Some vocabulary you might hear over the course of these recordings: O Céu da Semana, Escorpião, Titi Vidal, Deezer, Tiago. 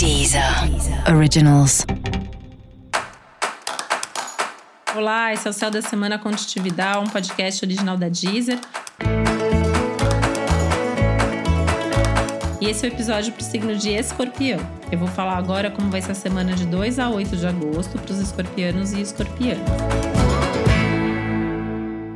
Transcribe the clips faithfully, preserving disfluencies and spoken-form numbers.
Deezer Originals. Olá, esse é o Céu da Semana com Titi Vidal, um podcast original da Deezer. E esse é o episódio para o signo de Escorpião. Eu vou falar agora como vai ser a semana de dois a oito de agosto para os escorpianos e escorpianas.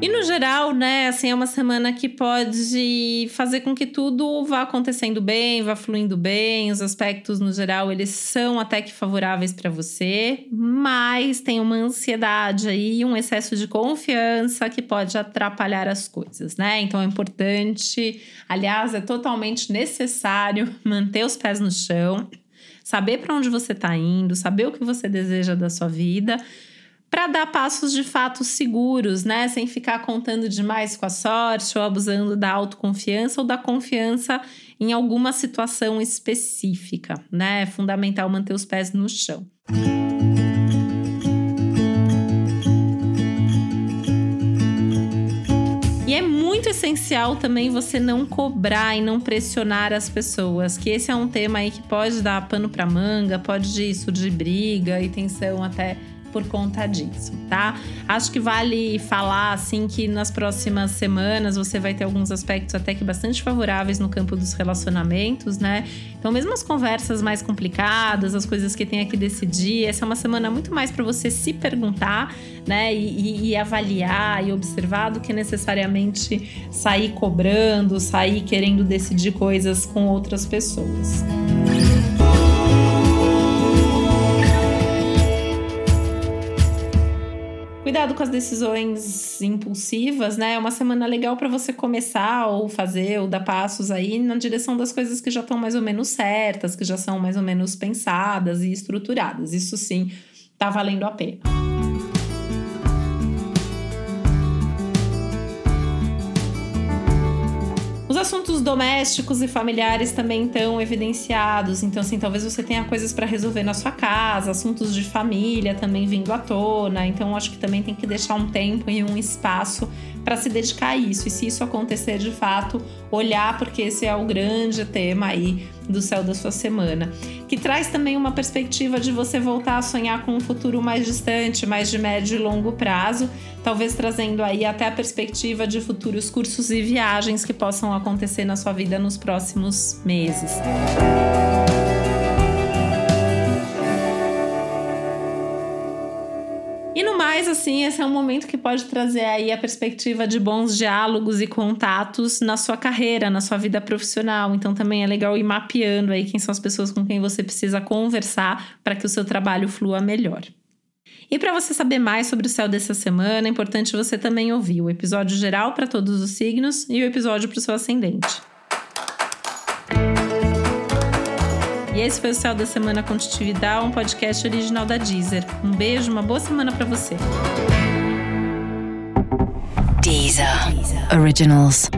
E no geral, né, assim, é uma semana que pode fazer com que tudo vá acontecendo bem, vá fluindo bem, os aspectos no geral, eles são até que favoráveis para você, mas tem uma ansiedade aí, um excesso de confiança que pode atrapalhar as coisas, né? Então é importante, aliás, é totalmente necessário manter os pés no chão, saber para onde você está indo, saber o que você deseja da sua vida, para dar passos de fato seguros, né? Sem ficar contando demais com a sorte ou abusando da autoconfiança ou da confiança em alguma situação específica, né? É fundamental manter os pés no chão. E é muito essencial também você não cobrar e não pressionar as pessoas, que esse é um tema aí que pode dar pano para manga, pode surgir briga e tensão até por conta disso, tá? Acho que vale falar, assim, que nas próximas semanas você vai ter alguns aspectos até que bastante favoráveis no campo dos relacionamentos, né? Então, mesmo as conversas mais complicadas, as coisas que tem que decidir, essa é uma semana muito mais para você se perguntar, né? E, e, e avaliar e observar do que necessariamente sair cobrando, sair querendo decidir coisas com outras pessoas. Cuidado com as decisões impulsivas, né? É uma semana legal para você começar ou fazer ou dar passos aí na direção das coisas que já estão mais ou menos certas, que já são mais ou menos pensadas e estruturadas. Isso sim, tá valendo a pena. Os assuntos domésticos e familiares também estão evidenciados, então assim, talvez você tenha coisas para resolver na sua casa, assuntos de família também vindo à tona, então acho que também tem que deixar um tempo e um espaço para se dedicar a isso, e se isso acontecer de fato, olhar, porque esse é o grande tema aí do céu da sua semana, que traz também uma perspectiva de você voltar a sonhar com um futuro mais distante, mais de médio e longo prazo, talvez trazendo aí até a perspectiva de futuros cursos e viagens que possam acontecer na sua vida nos próximos meses. E no mais, assim, esse é um momento que pode trazer aí a perspectiva de bons diálogos e contatos na sua carreira, na sua vida profissional. Então também é legal ir mapeando aí quem são as pessoas com quem você precisa conversar para que o seu trabalho flua melhor. E para você saber mais sobre o céu dessa semana, é importante você também ouvir o episódio geral para todos os signos e o episódio para o seu ascendente. E esse foi o Céu da Semana com Titi Vidal, um podcast original da Deezer. Um beijo, uma boa semana pra você. Deezer Originals.